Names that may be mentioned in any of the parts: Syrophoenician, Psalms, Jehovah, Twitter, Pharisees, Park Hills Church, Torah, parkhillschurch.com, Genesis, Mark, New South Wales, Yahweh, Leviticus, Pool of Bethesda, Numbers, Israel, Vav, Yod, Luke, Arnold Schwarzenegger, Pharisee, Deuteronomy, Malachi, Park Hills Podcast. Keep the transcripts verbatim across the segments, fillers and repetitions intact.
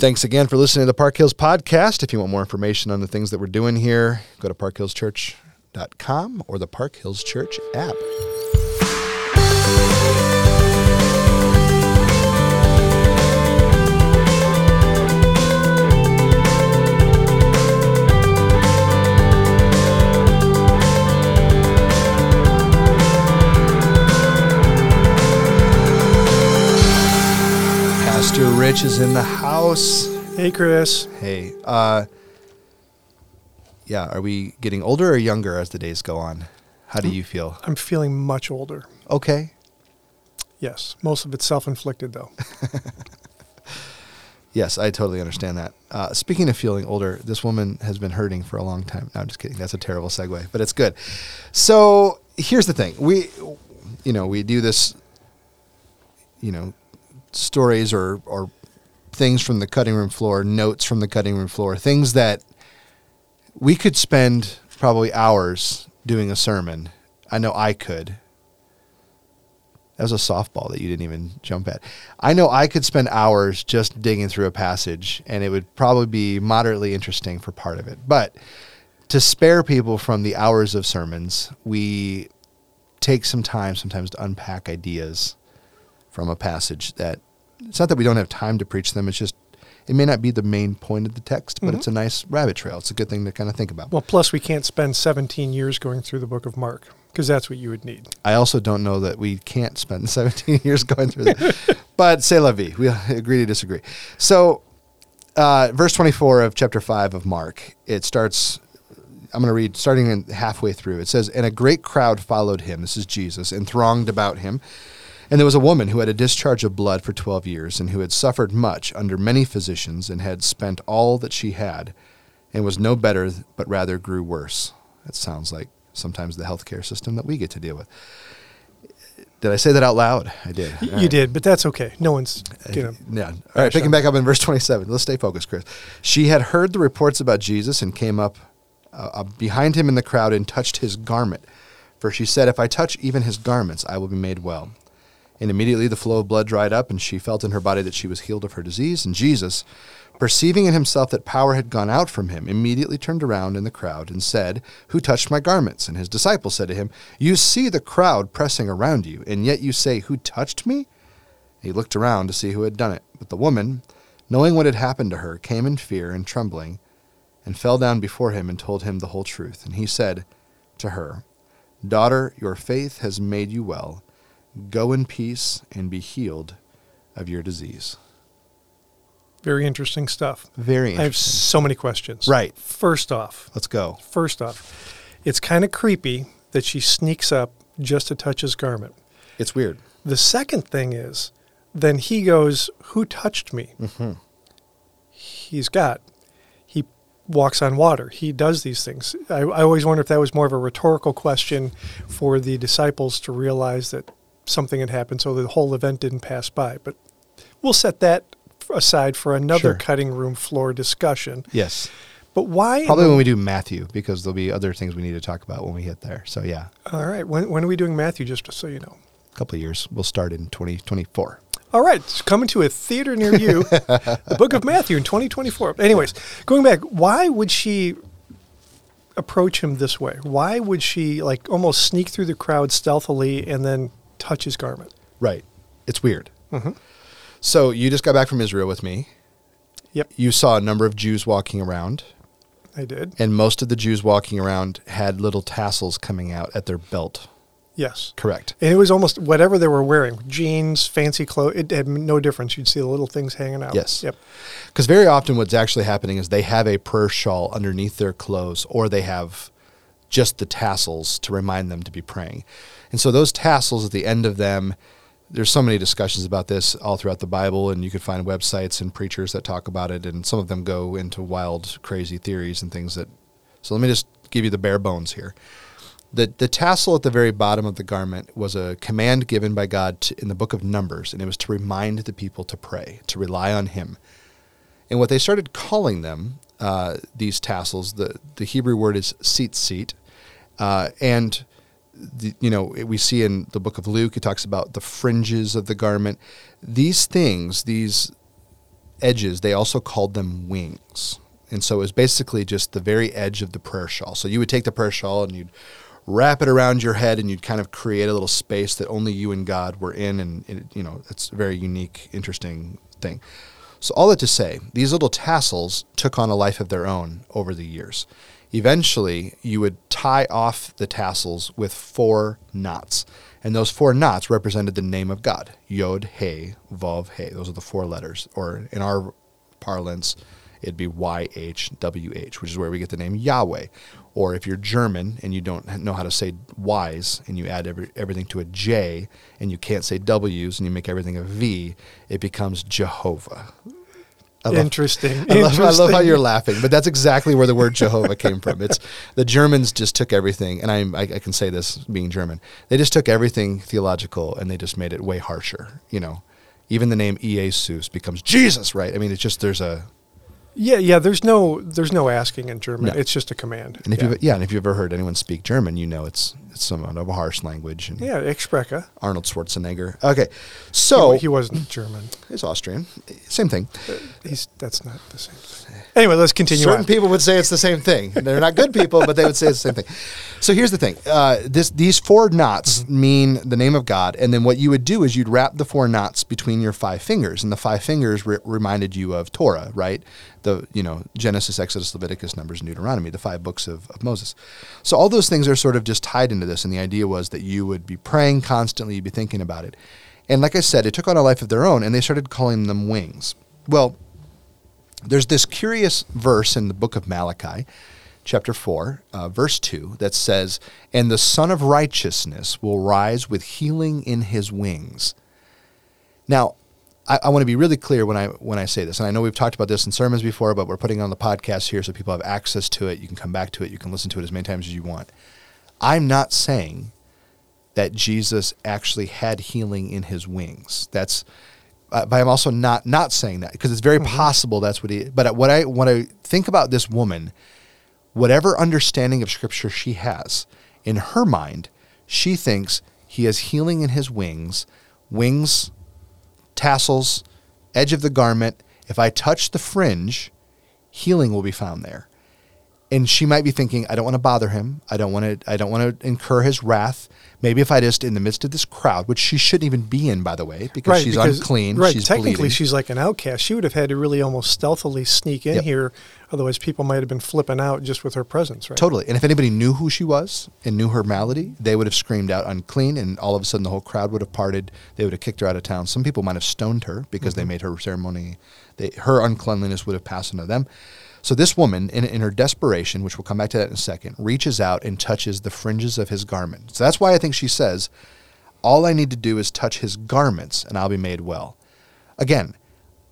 Thanks again for listening to the Park Hills Podcast. If you want more information on the things that we're doing here, go to park hills church dot com or the Park Hills Church app. Pastor Rich is in the house. Hey, Chris. Hey. Uh, yeah, are we getting older or younger as the days go on? How do you feel? I'm feeling much older. Okay. Yes. Most of it's self-inflicted, though. Yes, I totally understand that. Uh, speaking of feeling older, this woman has been hurting for a long time. No, I'm just kidding. That's a terrible segue, but it's good. So here's the thing. We, you know, we do this, you know, stories or, or things from the cutting room floor, notes from the cutting room floor, things that we could spend probably hours doing a sermon. I know I could. That was a softball that you didn't even jump at. I know I could spend hours just digging through a passage, and it would probably be moderately interesting for part of it. But to spare people from the hours of sermons, we take some time sometimes to unpack ideas from a passage that it's not that we don't have time to preach them. It's just, it may not be the main point of the text, but mm-hmm. It's a nice rabbit trail. It's a good thing to kind of think about. Well, plus we can't spend seventeen years going through the book of Mark because that's what you would need. I also don't know that we can't spend seventeen years going through that, but c'est la vie. We agree to disagree. So uh, verse twenty-four of chapter five of Mark, it starts, I'm going to read starting in halfway through. It says, "And a great crowd followed him," this is Jesus, "and thronged about him. And there was a woman who had a discharge of blood for twelve years and who had suffered much under many physicians and had spent all that she had and was no better, but rather grew worse." That sounds like sometimes the healthcare system that we get to deal with. Did I say that out loud? I did. All you right. did, but that's okay. No one's, you know. Yeah. All right, picking back up in verse twenty-seven. Let's stay focused, Chris. "She had heard the reports about Jesus and came up uh, behind him in the crowd and touched his garment. For she said, 'If I touch even his garments, I will be made well.' And immediately the flow of blood dried up, and she felt in her body that she was healed of her disease. And Jesus, perceiving in himself that power had gone out from him, immediately turned around in the crowd and said, 'Who touched my garments?' And his disciples said to him, 'You see the crowd pressing around you, and yet you say, Who touched me?' And he looked around to see who had done it. But the woman, knowing what had happened to her, came in fear and trembling, and fell down before him and told him the whole truth. And he said to her, 'Daughter, your faith has made you well. Go in peace and be healed of your disease.'" Very interesting stuff. Very interesting. I have so many questions. Right. First off. Let's go. First off, it's kind of creepy that she sneaks up just to touch his garment. It's weird. The second thing is, then he goes, "Who touched me?" Mm-hmm. He's God. He walks on water. He does these things. I, I always wonder if that was more of a rhetorical question for the disciples to realize that something had happened, so the whole event didn't pass by. But we'll set that aside for another sure. cutting room floor discussion. Yes. But why? Probably when we do Matthew, because there'll be other things we need to talk about when we hit there. So, yeah. All right. When, when are we doing Matthew, just so you know? A couple of years. We'll start in twenty twenty-four. All right. It's coming to a theater near you, the book of Matthew in twenty twenty-four. Anyways, going back, why would she approach him this way? Why would she, like, almost sneak through the crowd stealthily and then touch his garment? Right. It's weird. Mm-hmm. So you just got back from Israel with me. Yep. You saw a number of Jews walking around. I did. And most of the Jews walking around had little tassels coming out at their belt. Yes. Correct. And it was almost whatever they were wearing, jeans, fancy clothes, it had no difference. You'd see the little things hanging out. Yes. Yep. Because very often what's actually happening is they have a prayer shawl underneath their clothes, or they have just the tassels to remind them to be praying. And so those tassels at the end of them, there's so many discussions about this all throughout the Bible, and you can find websites and preachers that talk about it, and some of them go into wild, crazy theories and things that, so let me just give you the bare bones here. The, the tassel at the very bottom of the garment was a command given by God to, in the book of Numbers, and it was to remind the people to pray, to rely on him. And what they started calling them, uh, these tassels, the, the Hebrew word is tzitzit, uh, and The, you know, we see in the book of Luke, it talks about the fringes of the garment. These things, these edges, they also called them wings. And so it was basically just the very edge of the prayer shawl. So you would take the prayer shawl and you'd wrap it around your head, and you'd kind of create a little space that only you and God were in. And, it, you know, it's a very unique, interesting thing. So all that to say, these little tassels took on a life of their own over the years. Eventually, you would tie off the tassels with four knots. And those four knots represented the name of God. Yod, He, Vav, He. Those are the four letters. Or in our parlance, it'd be Y H W H, which is where we get the name Yahweh. Or if you're German and you don't know how to say Y's and you add every, everything to a J and you can't say W's and you make everything a V, it becomes Jehovah. I love, Interesting. I love, Interesting. I love how you're laughing, but that's exactly where the word Jehovah came from. It's the Germans just took everything, and I, I I can say this being German, they just took everything theological and they just made it way harsher. You know, even the name Jesus becomes Jesus, right? I mean, it's just there's a... Yeah, yeah. There's no, there's no asking in German. No. It's just a command. And if yeah. you've yeah, and if you've ever heard anyone speak German, you know it's it's somewhat of a harsh language. And yeah, ich spreche. Arnold Schwarzenegger. Okay, so he, he wasn't German. He's Austrian. Same thing. He's that's not the same thing. Anyway, let's continue. Certain on. people would say it's the same thing. They're not good people, but they would say it's the same thing. So here's the thing. Uh, this these four knots mm-hmm. mean the name of God, and then what you would do is you'd wrap the four knots between your five fingers, and the five fingers re- reminded you of Torah, right? The, you know, Genesis, Exodus, Leviticus, Numbers, and Deuteronomy, the five books of, of Moses. So all those things are sort of just tied into this, and the idea was that you would be praying constantly, you'd be thinking about it. And like I said, it took on a life of their own, and they started calling them wings. Well, there's this curious verse in the book of Malachi, chapter four, uh, verse two, that says, "And the Son of Righteousness will rise with healing in his wings." Now, I, I want to be really clear when I when I say this, and I know we've talked about this in sermons before, but we're putting on the podcast here so people have access to it. You can come back to it. You can listen to it as many times as you want. I'm not saying that Jesus actually had healing in his wings. That's, uh, but I'm also not not saying that because it's very mm-hmm. possible that's what he. But what I when I think about this woman, whatever understanding of Scripture she has in her mind, she thinks he has healing in his wings, wings. tassels, edge of the garment. If I touch the fringe, healing will be found there. And she might be thinking, I don't want to bother him. I don't want to, I don't want to incur his wrath. Maybe if I just, in the midst of this crowd, which she shouldn't even be in, by the way, because right, she's because, unclean. Right, she's technically bleeding. She's like an outcast. She would have had to really almost stealthily sneak in yep. here. Otherwise, people might have been flipping out just with her presence, right? Totally. And if anybody knew who she was and knew her malady, they would have screamed out unclean, and all of a sudden the whole crowd would have parted. They would have kicked her out of town. Some people might have stoned her because mm-hmm. they made her ceremony. They, her uncleanliness would have passed into them. So this woman, in, in her desperation, which we'll come back to that in a second, reaches out and touches the fringes of his garment. So that's why I think she says, all I need to do is touch his garments and I'll be made well. Again,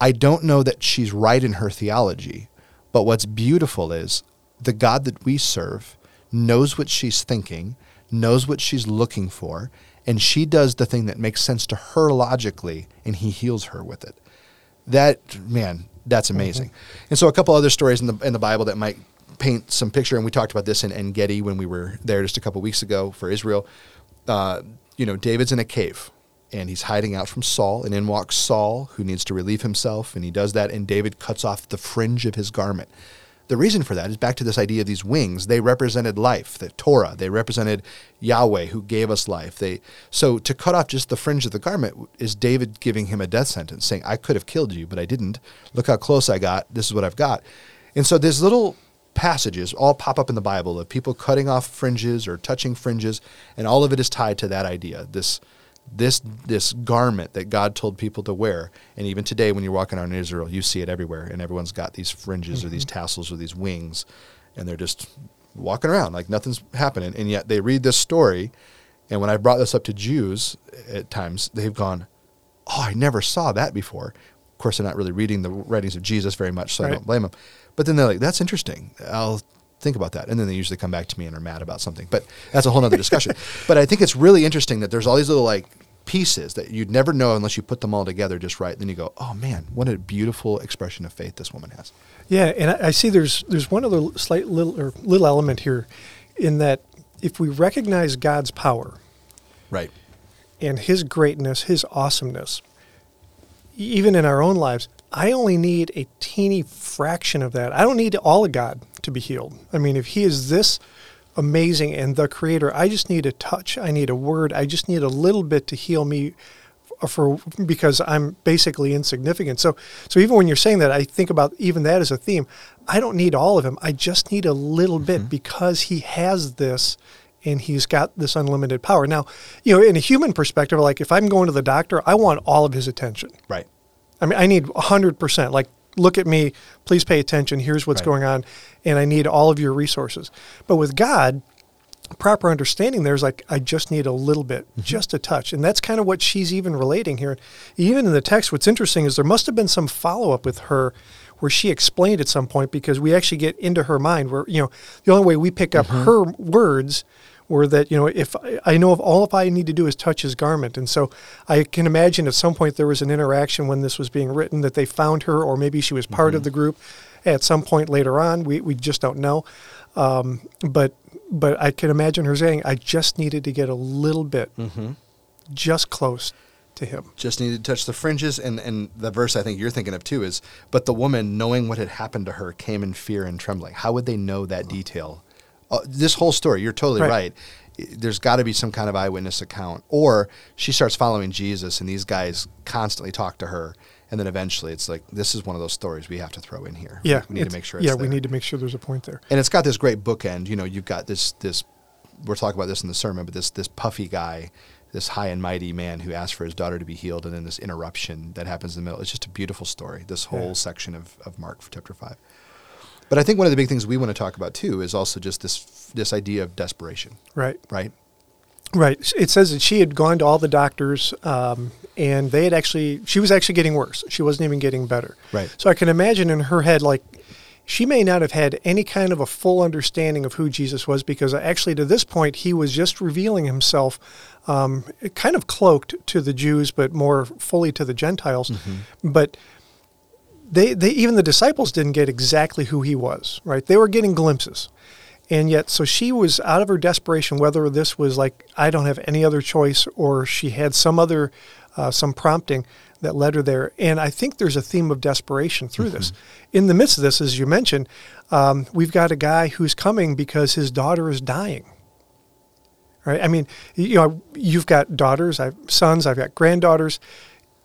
I don't know that she's right in her theology, but what's beautiful is the God that we serve knows what she's thinking, knows what she's looking for, and she does the thing that makes sense to her logically, and he heals her with it. That, man... That's amazing. Mm-hmm. And so a couple other stories in the in the Bible that might paint some picture, and we talked about this in En Gedi when we were there just a couple weeks ago for Israel. Uh, you know, David's in a cave, and he's hiding out from Saul, and in walks Saul, who needs to relieve himself, and he does that, and David cuts off the fringe of his garment. The reason for that is back to this idea of these wings. They represented life, the Torah. They represented Yahweh, who gave us life. They So to cut off just the fringe of the garment is David giving him a death sentence, saying, I could have killed you, but I didn't. Look how close I got. This is what I've got. And so these little passages all pop up in the Bible of people cutting off fringes or touching fringes, and all of it is tied to that idea, this This this garment that God told people to wear. And even today when you're walking around in Israel, you see it everywhere. And everyone's got these fringes mm-hmm. or these tassels or these wings. And they're just walking around like nothing's happening. And yet they read this story. And when I brought this up to Jews at times, they've gone, oh, I never saw that before. Of course, they're not really reading the writings of Jesus very much, so right. I don't blame them. But then they're like, that's interesting. I'll think about that. And then they usually come back to me and are mad about something, but that's a whole nother discussion. But I think it's really interesting that there's all these little like pieces that you'd never know unless you put them all together just right. And then you go, oh man, what a beautiful expression of faith this woman has. Yeah. And I, I see there's, there's one other slight little, or little element here in that if we recognize God's power, right, and his greatness, his awesomeness, even in our own lives, I only need a teeny fraction of that. I don't need all of God to be healed. I mean, if he is this amazing and the creator, I just need a touch. I need a word. I just need a little bit to heal me for because I'm basically insignificant. So so even when you're saying that, I think about even that as a theme. I don't need all of him. I just need a little mm-hmm. bit because he has this and he's got this unlimited power. Now, you know, in a human perspective, like if I'm going to the doctor, I want all of his attention. Right. I mean, I need one hundred percent. Like, look at me, please pay attention, here's what's right. going on, and I need all of your resources. But with God, proper understanding there is like, I just need a little bit, mm-hmm. just a touch. And that's kind of what she's even relating here. Even in the text, what's interesting is there must have been some follow-up with her where she explained at some point, because we actually get into her mind where, you know, the only way we pick up mm-hmm. her words were that, you know, if I know if all if I need to do is touch his garment. And so I can imagine at some point there was an interaction when this was being written that they found her, or maybe she was part mm-hmm. of the group at some point later on. We we just don't know. Um, but but I can imagine her saying, I just needed to get a little bit mm-hmm. just close to him. Just needed to touch the fringes. And, and the verse I think you're thinking of too is, but the woman, knowing what had happened to her, came in fear and trembling. How would they know that detail? Uh, this whole story, you're totally right. right. There's got to be some kind of eyewitness account. Or she starts following Jesus, and these guys constantly talk to her. And then eventually it's like, this is one of those stories we have to throw in here. Yeah. We need to make sure it's Yeah, there. We need to make sure there's a point there. And it's got this great bookend. You know, you've got this, this we're talking about this in the sermon, but this this puffy guy, this high and mighty man who asked for his daughter to be healed, and then this interruption that happens in the middle. It's just a beautiful story, this whole yeah. section of, of Mark chapter five. But I think one of the big things we want to talk about, too, is also just this this idea of desperation. Right. Right. Right. It says that she had gone to all the doctors, um, and they had actually, she was actually getting worse. She wasn't even getting better. Right. So I can imagine in her head, like, she may not have had any kind of a full understanding of who Jesus was, because actually to this point, he was just revealing himself um, kind of cloaked to the Jews, but more fully to the Gentiles. Mm-hmm. But They, they even the disciples didn't get exactly who he was, right? They were getting glimpses. And yet, so she was out of her desperation, whether this was like, I don't have any other choice, or she had some other, uh, some prompting that led her there. And I think there's a theme of desperation through mm-hmm. this. In the midst of this, as you mentioned, um, we've got a guy who's coming because his daughter is dying. Right? I mean, you know, you've got daughters, I've sons, I've got granddaughters.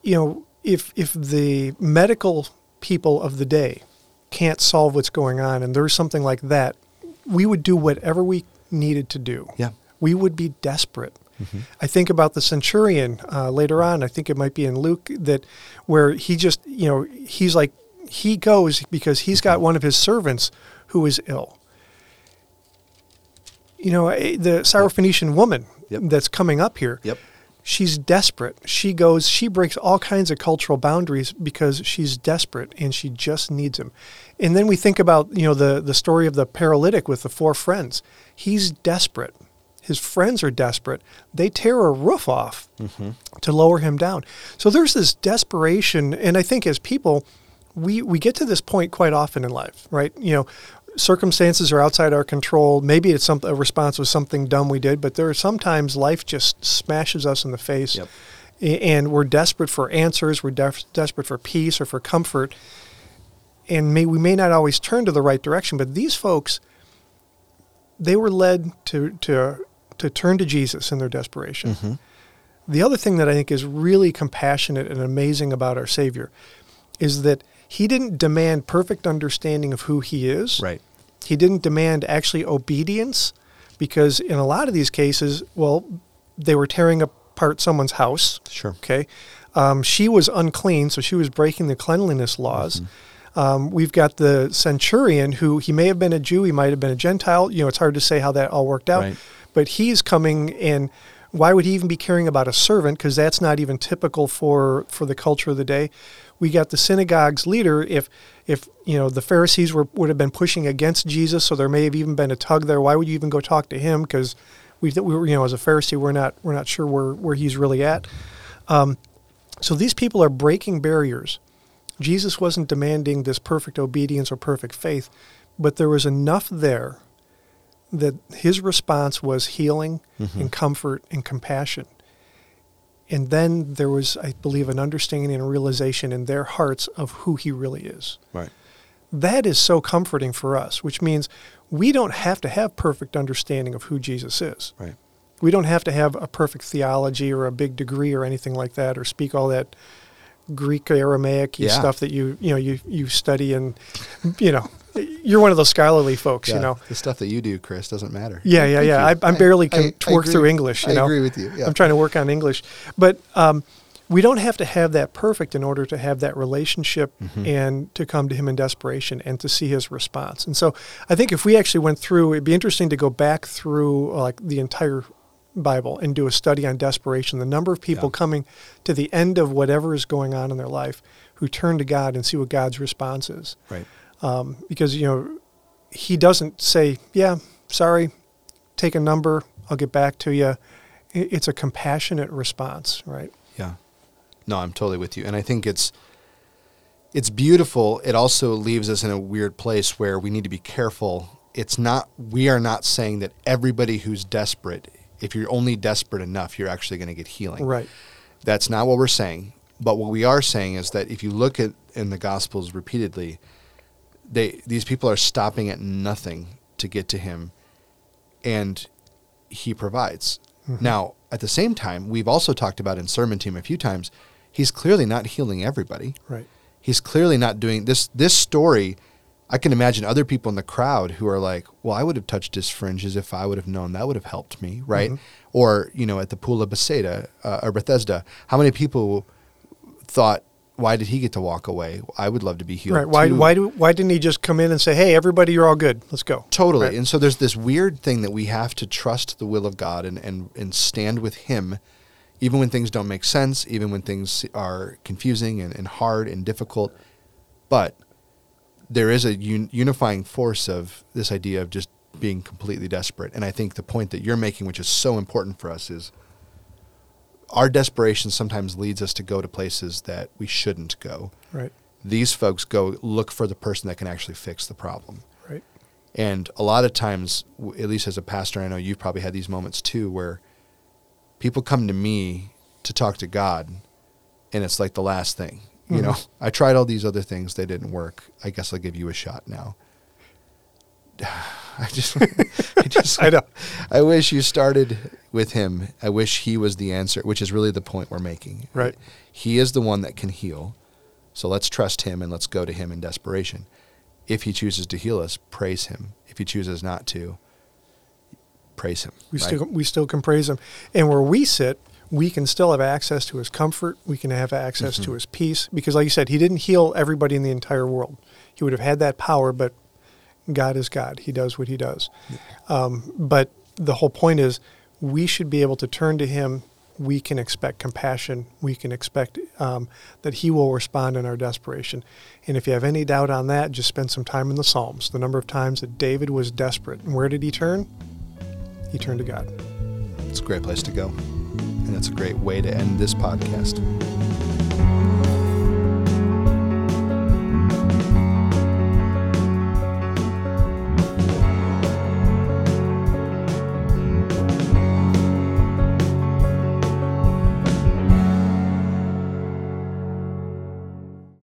You know, if if the medical people of the day can't solve what's going on, and there's something like that, we would do whatever we needed to do. Yeah. We would be desperate. Mm-hmm. I think about the centurion uh, later on, I think it might be in Luke, that where he just, you know, he's like, he goes because he's got one of his servants who is ill. You know, the Syrophoenician woman yep. that's coming up here. Yep. She's desperate. She goes, she breaks all kinds of cultural boundaries because she's desperate and she just needs him. And then we think about, you know, the, the story of the paralytic with the four friends. He's desperate. His friends are desperate. They tear a roof off mm-hmm. to lower him down. So there's this desperation. And I think as people, we, we get to this point quite often in life, right? You know, circumstances are outside our control. Maybe it's some, a response was something dumb we did, but there are sometimes life just smashes us in the face, yep. and we're desperate for answers. We're def- desperate for peace or for comfort, and may, we may not always turn to the right direction. But these folks, they were led to to to turn to Jesus in their desperation. Mm-hmm. The other thing that I think is really compassionate and amazing about our Savior is that he didn't demand perfect understanding of who he is. Right. He didn't demand actually obedience, because in a lot of these cases, well, they were tearing apart someone's house. Sure. Okay. Um, she was unclean, so she was breaking the cleanliness laws. Mm-hmm. Um, we've got the centurion who, he may have been a Jew, he might have been a Gentile. You know, it's hard to say how that all worked out. Right. But he's coming, and why would he even be caring about a servant? Because that's not even typical for, for the culture of the day. We got the synagogue's leader. If, if you know, the Pharisees were would have been pushing against Jesus, so there may have even been a tug there. Why would you even go talk to him? Because we, we, you know, as a Pharisee, we're not we're not sure where, where he's really at. Um, so these people are breaking barriers. Jesus wasn't demanding this perfect obedience or perfect faith, but there was enough there that his response was healing mm-hmm. and comfort and compassion. And then there was, I believe, an understanding and a realization in their hearts of who he really is. Right. That is so comforting for us, which means we don't have to have perfect understanding of who Jesus is. Right. We don't have to have a perfect theology or a big degree or anything like that, or speak all that Greek Aramaic yeah. stuff that you you know you you study, and you know you're one of those scholarly folks. Yeah, you know the stuff that you do, Chris, doesn't matter. Yeah, yeah, yeah. I, I'm barely I, I, work I through English. You I know? agree with you. Yeah. I'm trying to work on English, but um, we don't have to have that perfect in order to have that relationship mm-hmm. and to come to Him in desperation and to see His response. And so I think if we actually went through, it'd be interesting to go back through like the entire Bible and do a study on desperation, the number of people yeah. coming to the end of whatever is going on in their life who turn to God and see what God's response is. Right. Um, because, you know, He doesn't say, yeah, sorry, take a number, I'll get back to you. It's a compassionate response, right? Yeah. No, I'm totally with you. And I think it's it's beautiful. It also leaves us in a weird place where we need to be careful. It's not, we are not saying that everybody who's desperate, if you're only desperate enough, you're actually going to get healing. Right. That's not what we're saying. But what we are saying is that if you look at in the Gospels repeatedly, they these people are stopping at nothing to get to Him, and He provides. Mm-hmm. Now, at the same time, we've also talked about in Sermon Team a few times, He's clearly not healing everybody. Right. He's clearly not doing this. This story, I can imagine other people in the crowd who are like, well, I would have touched his fringes if I would have known. That would have helped me, right? Mm-hmm. Or, you know, at the Pool of Bethesda, uh, or Bethesda, how many people thought, why did he get to walk away? I would love to be healed right. Why, too. Why, do, why didn't he just come in and say, hey, everybody, you're all good. Let's go. Totally. Right. And so there's this weird thing that we have to trust the will of God and, and, and stand with Him, even when things don't make sense, even when things are confusing and, and hard and difficult. But there is a un- unifying force of this idea of just being completely desperate. And I think the point that you're making, which is so important for us, is our desperation sometimes leads us to go to places that we shouldn't go. Right. These folks go look for the person that can actually fix the problem. Right. And a lot of times, at least as a pastor, I know you've probably had these moments too, where people come to me to talk to God, and it's like the last thing. You know, I tried all these other things. They didn't work. I guess I'll give you a shot now. I just, I just, I know. I wish you started with Him. I wish He was the answer, which is really the point we're making. Right. He is the one that can heal. So let's trust Him and let's go to Him in desperation. If He chooses to heal us, praise Him. If He chooses not to, praise Him. We right? still, we still can praise Him. And where we sit, we can still have access to His comfort. We can have access mm-hmm. to His peace. Because like you said, He didn't heal everybody in the entire world. He would have had that power, but God is God. He does what He does. Yeah. Um, but the whole point is we should be able to turn to Him. We can expect compassion. We can expect um, that He will respond in our desperation. And if you have any doubt on that, just spend some time in the Psalms, the number of times that David was desperate. And where did he turn? He turned to God. It's a great place to go. And that's a great way to end this podcast.